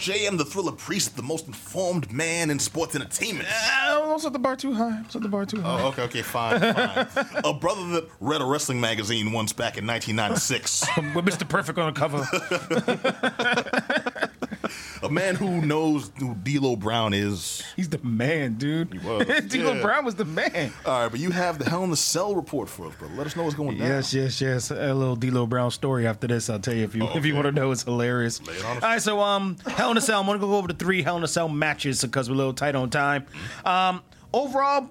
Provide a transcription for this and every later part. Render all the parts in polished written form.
JM the Thriller Priest, the most informed man in sports entertainment. I don't set the bar too high. Set the bar too high. Oh, okay, fine. A brother that read a wrestling magazine once back in 1996. With Mr. Perfect on the cover. A man who knows who D'Lo Brown is. He's the man, dude. He was. D'Lo Brown was the man. All right, but you have the Hell in the Cell report for us, bro. Let us know what's going down. Yes. A little D'Lo Brown story after this. I'll tell you if you want to know. It's hilarious. All right, so Hell in a Cell. I'm going to go over the 3 Hell in a Cell matches because we're a little tight on time. Overall,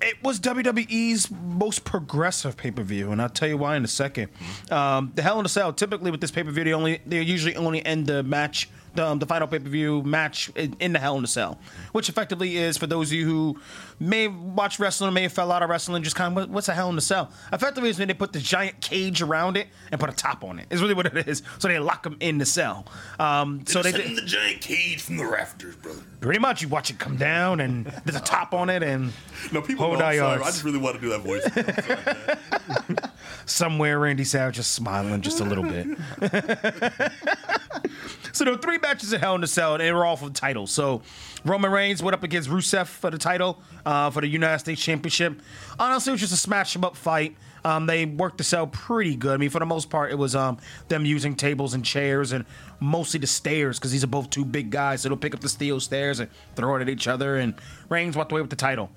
it was WWE's most progressive pay-per-view, and I'll tell you why in a second. The Hell in a Cell, typically with this pay-per-view, they usually only end the match, the final pay-per-view match in the Hell in a Cell, which effectively is, for those of you who may watch wrestling or may have fell out of wrestling, just kind of, what's a Hell in a Cell? Effectively, is when they put the giant cage around it and put a top on it. Is really what it is. So they lock them in the cell. They send the giant cage from the rafters, brother. Pretty much, you watch it come down, and there's a top on it, and no people. I just really want to do that voice. Somewhere Randy Savage just smiling just a little bit. So there were 3 matches of Hell in a Cell, and they were all for the title. So Roman Reigns went up against Rusev for the title, for the United States Championship. Honestly, it was just a smash-em-up fight. They worked the cell pretty good. I mean, for the most part, it was them using tables and chairs and mostly the stairs, because these are both 2 big guys, so they'll pick up the steel stairs and throw it at each other, and Reigns walked away with the title.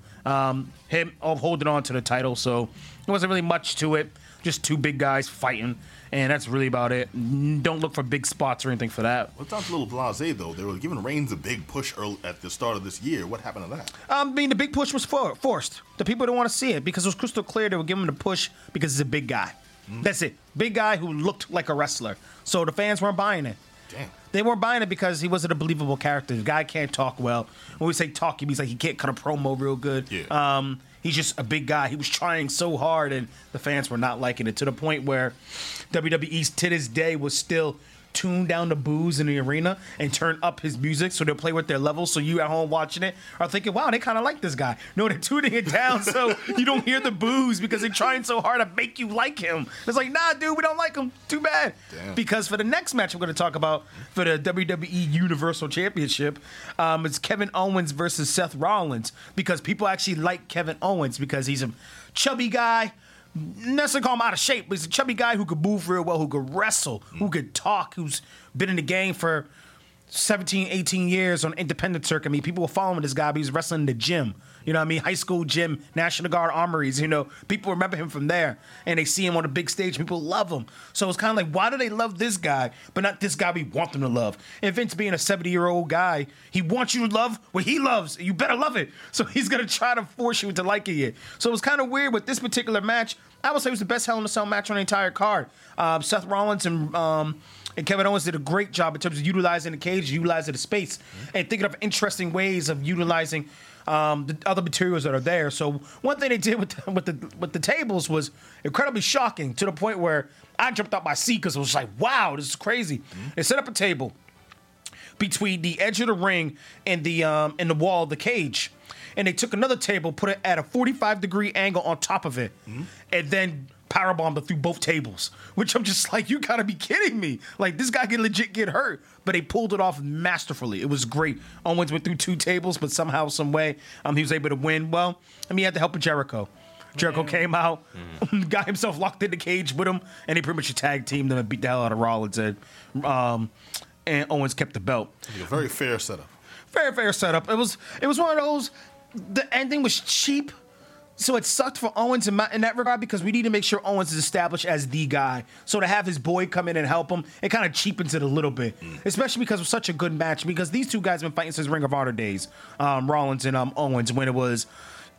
Him holding on to the title, so there wasn't really much to it. Just 2 big guys fighting, and that's really about it. Don't look for big spots or anything for that. Well, it sounds a little blasé, though. They were giving Reigns a big push at the start of this year. What happened to that? I mean, the big push was forced. The people didn't want to see it because it was crystal clear they were giving him the push because he's a big guy. That's it. Big guy who looked like a wrestler. So the fans weren't buying it. Damn. They weren't buying it because he wasn't a believable character. The guy can't talk well. When we say talk, he means like he can't cut a promo real good. Yeah. He's just a big guy. He was trying so hard, and the fans were not liking it, to the point where WWE's to this day was still tune down the boos in the arena and turn up his music so they'll play with their levels, so you at home watching it are thinking, wow, they kind of like this guy. No, they're tuning it down so you don't hear the boos because they're trying so hard to make you like him. It's like, nah, dude, we don't like him. Too bad. Damn. Because for the next match we're going to talk about for the WWE Universal Championship, it's Kevin Owens versus Seth Rollins, because people actually like Kevin Owens because he's a chubby guy. Necessarily call him out of shape, but he's a chubby guy who could move real well, who could wrestle, who could talk, who's been in the game for 17, 18 years on independent circuit. I mean, people were following this guy, but he's wrestling in the gym. You know what I mean? High school gym, National Guard armories, you know. People remember him from there, and they see him on the big stage. People love him. So it's kind of like, why do they love this guy, but not this guy we want them to love? And Vince, being a 70-year-old guy, he wants you to love what he loves. You better love it. So he's going to try to force you into liking it. So it was kind of weird with this particular match. I would say it was the best Hell in a Cell match on the entire card. Seth Rollins and Kevin Owens did a great job in terms of utilizing the cage, utilizing the space, and thinking of interesting ways of utilizing the other materials that are there. So one thing they did with the tables was incredibly shocking, to the point where I jumped out my seat because it was like, wow, this is crazy. They set up a table between the edge of the ring and the wall of the cage, and they took another table, put it at a 45-degree angle on top of it, and then powerbombed through both tables, which I'm just like, you gotta be kidding me. Like, this guy could legit get hurt, but they pulled it off masterfully. It was great. Owens went through 2 tables, but somehow, some way, he was able to win. Well, he had the help of Jericho. Jericho came out, got himself locked in the cage with him, and he pretty much tag teamed them and beat the hell out of Rollins, and Owens kept the belt. A very fair setup. Fair setup. It was one of those, the ending was cheap. So it sucked for Owens in that regard, because we need to make sure Owens is established as the guy. So to have his boy come in and help him, it kind of cheapens it a little bit, especially because it was such a good match, because these 2 guys have been fighting since Ring of Honor days, Rollins and Owens, when it was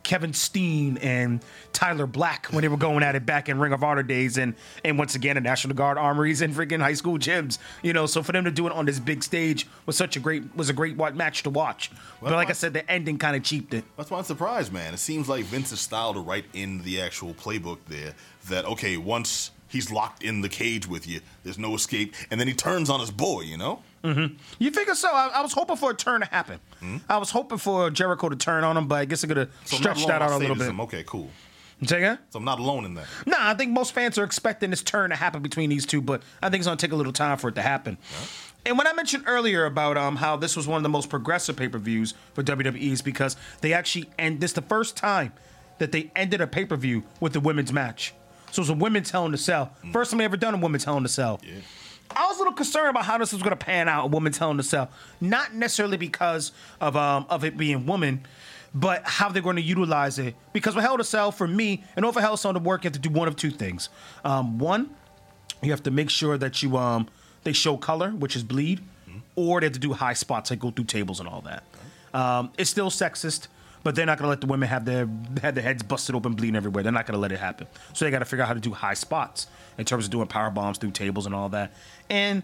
Kevin Steen and Tyler Black, when they were going at it back in Ring of Honor days, and once again, the National Guard armories and freaking high school gyms, you know. So for them to do it on this big stage was a great match to watch. Well, but like I said, the ending kind of cheaped it. That's why I'm surprised, man. It seems like Vince's style to write in the actual playbook there that, okay, once he's locked in the cage with you, there's no escape, and then he turns on his boy, you know? You figure so. I was hoping for a turn to happen. I was hoping for Jericho to turn on him, but I guess I'm going to stretch that out a little bit. Okay, cool. You take that? So I'm not alone in that. Nah, I think most fans are expecting this turn to happen between these 2, but I think it's going to take a little time for it to happen. And when I mentioned earlier about how this was one of the most progressive pay-per-views for WWE is because they actually, and this is the first time that they ended a pay-per-view with a women's match. So it was a women's Hell in a Cell. First time they ever done a women's Hell in a Cell. Yeah. I was a little concerned about how this was going to pan out, a women's Hell in a Cell. Not necessarily because of it being woman, but how they're going to utilize it. Because with Hell in a Cell, for me, in order for Hell in a Cell to work, you have to do one of two things. One, you have to make sure that you... they show color, which is bleed, or they have to do high spots like go through tables and all that. It's still sexist, but they're not going to let the women have their heads busted open, bleeding everywhere. They're not going to let it happen. So they got to figure out how to do high spots in terms of doing power bombs through tables and all that. And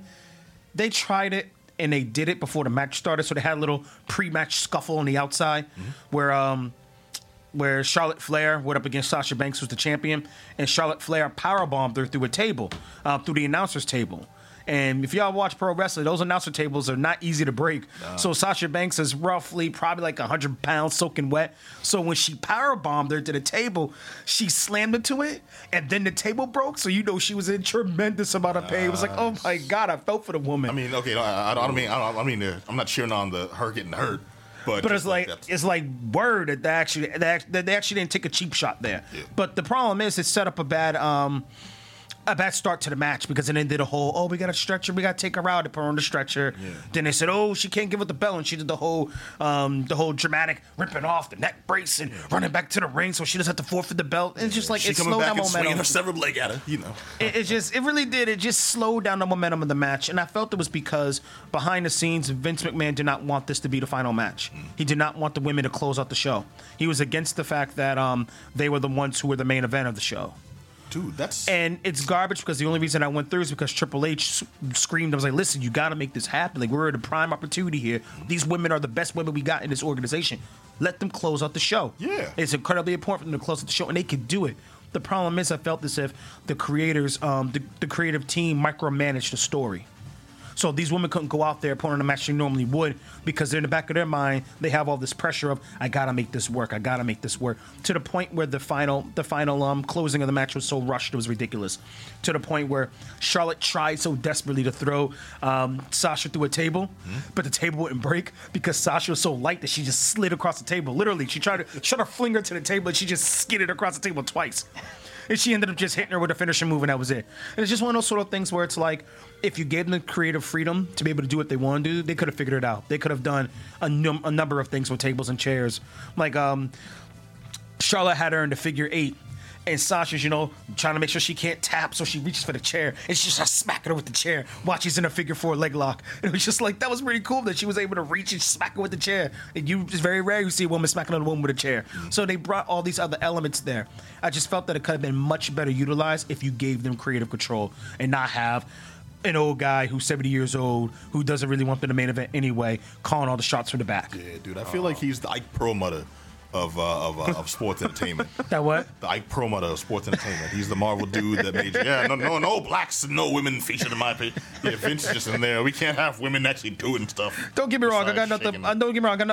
they tried it, and they did it before the match started. So they had a little pre-match scuffle on the outside where Charlotte Flair went up against Sasha Banks, who's the champion, and Charlotte Flair powerbombed her through a table, through the announcer's table. And if y'all watch pro wrestling, those announcer tables are not easy to break. No. So Sasha Banks is roughly probably like 100 pounds soaking wet. So when she powerbombed her to the table, she slammed into it, and then the table broke. So you know she was in tremendous amount of pain. It was like, oh my God, I felt for the woman. I mean, okay, I don't mean, I'm not cheering on her getting hurt. But it's like word that they actually didn't take a cheap shot there. Yeah. But the problem is it set up a bad start to the match because then they did a whole, we got to stretch her, we got to take her out and put her on the stretcher. Yeah. Then they said, she can't give up the bell, and she did the whole dramatic ripping off the neck brace and running back to the ring so she doesn't have to forfeit the belt. It's just like, it slowed down momentum. She's coming back and swinging her severed leg at her, you know. It really slowed down the momentum of the match, and I felt it was because behind the scenes, Vince McMahon did not want this to be the final match. Mm. He did not want the women to close out the show. He was against the fact that they were the ones who were the main event of the show. Dude, and it's garbage because the only reason I went through is because Triple H screamed. I was like, listen, you got to make this happen. Like, we're at a prime opportunity here. These women are the best women we got in this organization. Let them close out the show. Yeah. It's incredibly important for them to close out the show, and they could do it. The problem is I felt as if the creators, the creative team micromanaged the story. So these women couldn't go out there put on a match they normally would because they're in the back of their mind. They have all this pressure of, I got to make this work. I got to make this work. To the point where the final closing of the match was so rushed, it was ridiculous. To the point where Charlotte tried so desperately to throw Sasha through a table, but the table wouldn't break because Sasha was so light that she just slid across the table. Literally, she tried to fling her to the table, and she just skidded across the table twice. And she ended up just hitting her with a finishing move, and that was it. And it's just one of those sort of things where it's like, if you gave them the creative freedom to be able to do what they want to do, they could have figured it out. They could have done a number of things with tables and chairs. Like Charlotte had her in the figure eight, and Sasha's, trying to make sure she can't tap, so she reaches for the chair, and she just smacking her with the chair while she's in a figure four leg lock. And it was just like, that was pretty cool that she was able to reach and smack her with the chair. And it's very rare you see a woman smacking another woman with a chair. So they brought all these other elements there. I just felt that it could have been much better utilized if you gave them creative control and not have an old guy who's 70 years old who doesn't really want to be the main event anyway calling all the shots from the back. Yeah, dude, I feel like he's the Ike Perlmutter of sports entertainment. That what? The Ike Perlmutter of sports entertainment. He's the Marvel dude that made no blacks, no women featured in my page. Yeah, Vince is just in there. We can't have women actually doing stuff. Don't get me wrong. I got nothing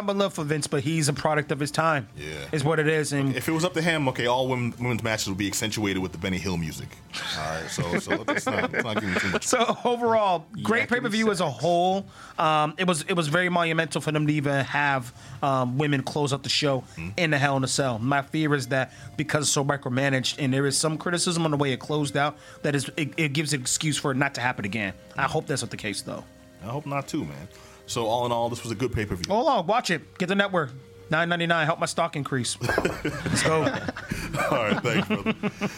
but love for Vince, but he's a product of his time. Yeah, is what it is. And if it was up to him, all women's matches would be accentuated with the Benny Hill music. All right, so let's not give him too much. So overall, great pay per view as a whole. It was very monumental for them to even have women close up the show. In the Hell in a Cell. My fear is that because it's so micromanaged and there is some criticism on the way it closed out, that is, it gives an excuse for it not to happen again. I hope that's not the case, though. I hope not, too, man. So all in all, this was a good pay-per-view. Hold on. Watch it. Get the network. $9.99. Help my stock increase. Let's go. All right. Thanks, brother.